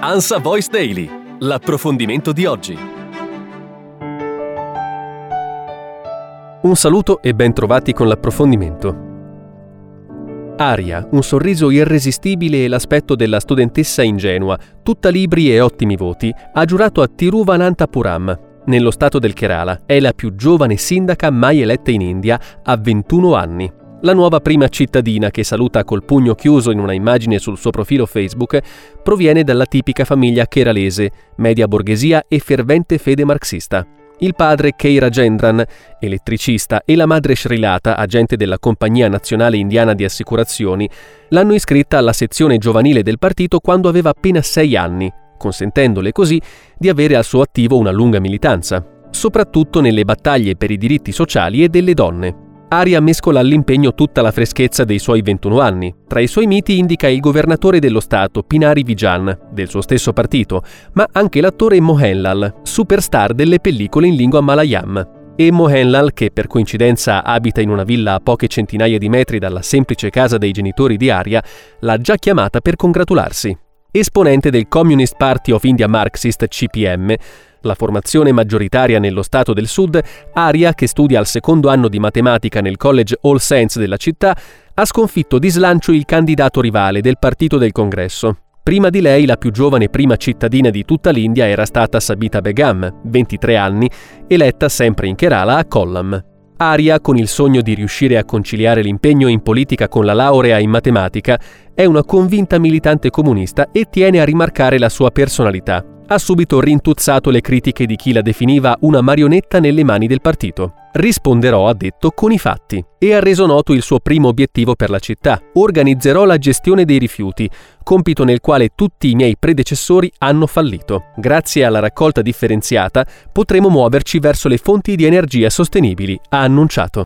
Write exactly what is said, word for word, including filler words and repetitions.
Ansa Voice Daily, l'approfondimento di oggi. Un saluto e ben trovati con l'approfondimento. Aria, un sorriso irresistibile e l'aspetto della studentessa ingenua, tutta libri e ottimi voti, ha giurato a Tiruvananthapuram, nello stato del Kerala. È la più giovane sindaca mai eletta in India, a ventuno anni. La nuova prima cittadina, che saluta col pugno chiuso in una immagine sul suo profilo Facebook, proviene dalla tipica famiglia keralese, media borghesia e fervente fede marxista. Il padre K. Rajendran, elettricista, e la madre Shrilata, agente della Compagnia Nazionale Indiana di Assicurazioni, l'hanno iscritta alla sezione giovanile del partito quando aveva appena sei anni, consentendole così di avere al suo attivo una lunga militanza, soprattutto nelle battaglie per i diritti sociali e delle donne. Aria mescola all'impegno tutta la freschezza dei suoi ventuno anni. Tra i suoi miti indica il governatore dello Stato, Pinari Vijayan, del suo stesso partito, ma anche l'attore Mohanlal, superstar delle pellicole in lingua Malayalam. E Mohanlal, che per coincidenza abita in una villa a poche centinaia di metri dalla semplice casa dei genitori di Aria, l'ha già chiamata per congratularsi. Esponente del Communist Party of India Marxist C P M, la formazione maggioritaria nello stato del sud, Aria, che studia al secondo anno di matematica nel college All Saints della città, ha sconfitto di slancio il candidato rivale del partito del congresso. Prima di lei, la più giovane prima cittadina di tutta l'India era stata Sabita Begam, ventitré anni, eletta sempre in Kerala a Kollam. Aria, con il sogno di riuscire a conciliare l'impegno in politica con la laurea in matematica, è una convinta militante comunista e tiene a rimarcare la sua personalità. Ha subito rintuzzato le critiche di chi la definiva una marionetta nelle mani del partito. Risponderò, ha detto, con i fatti, e ha reso noto il suo primo obiettivo per la città. Organizzerò la gestione dei rifiuti, compito nel quale tutti i miei predecessori hanno fallito. Grazie alla raccolta differenziata potremo muoverci verso le fonti di energia sostenibili, ha annunciato.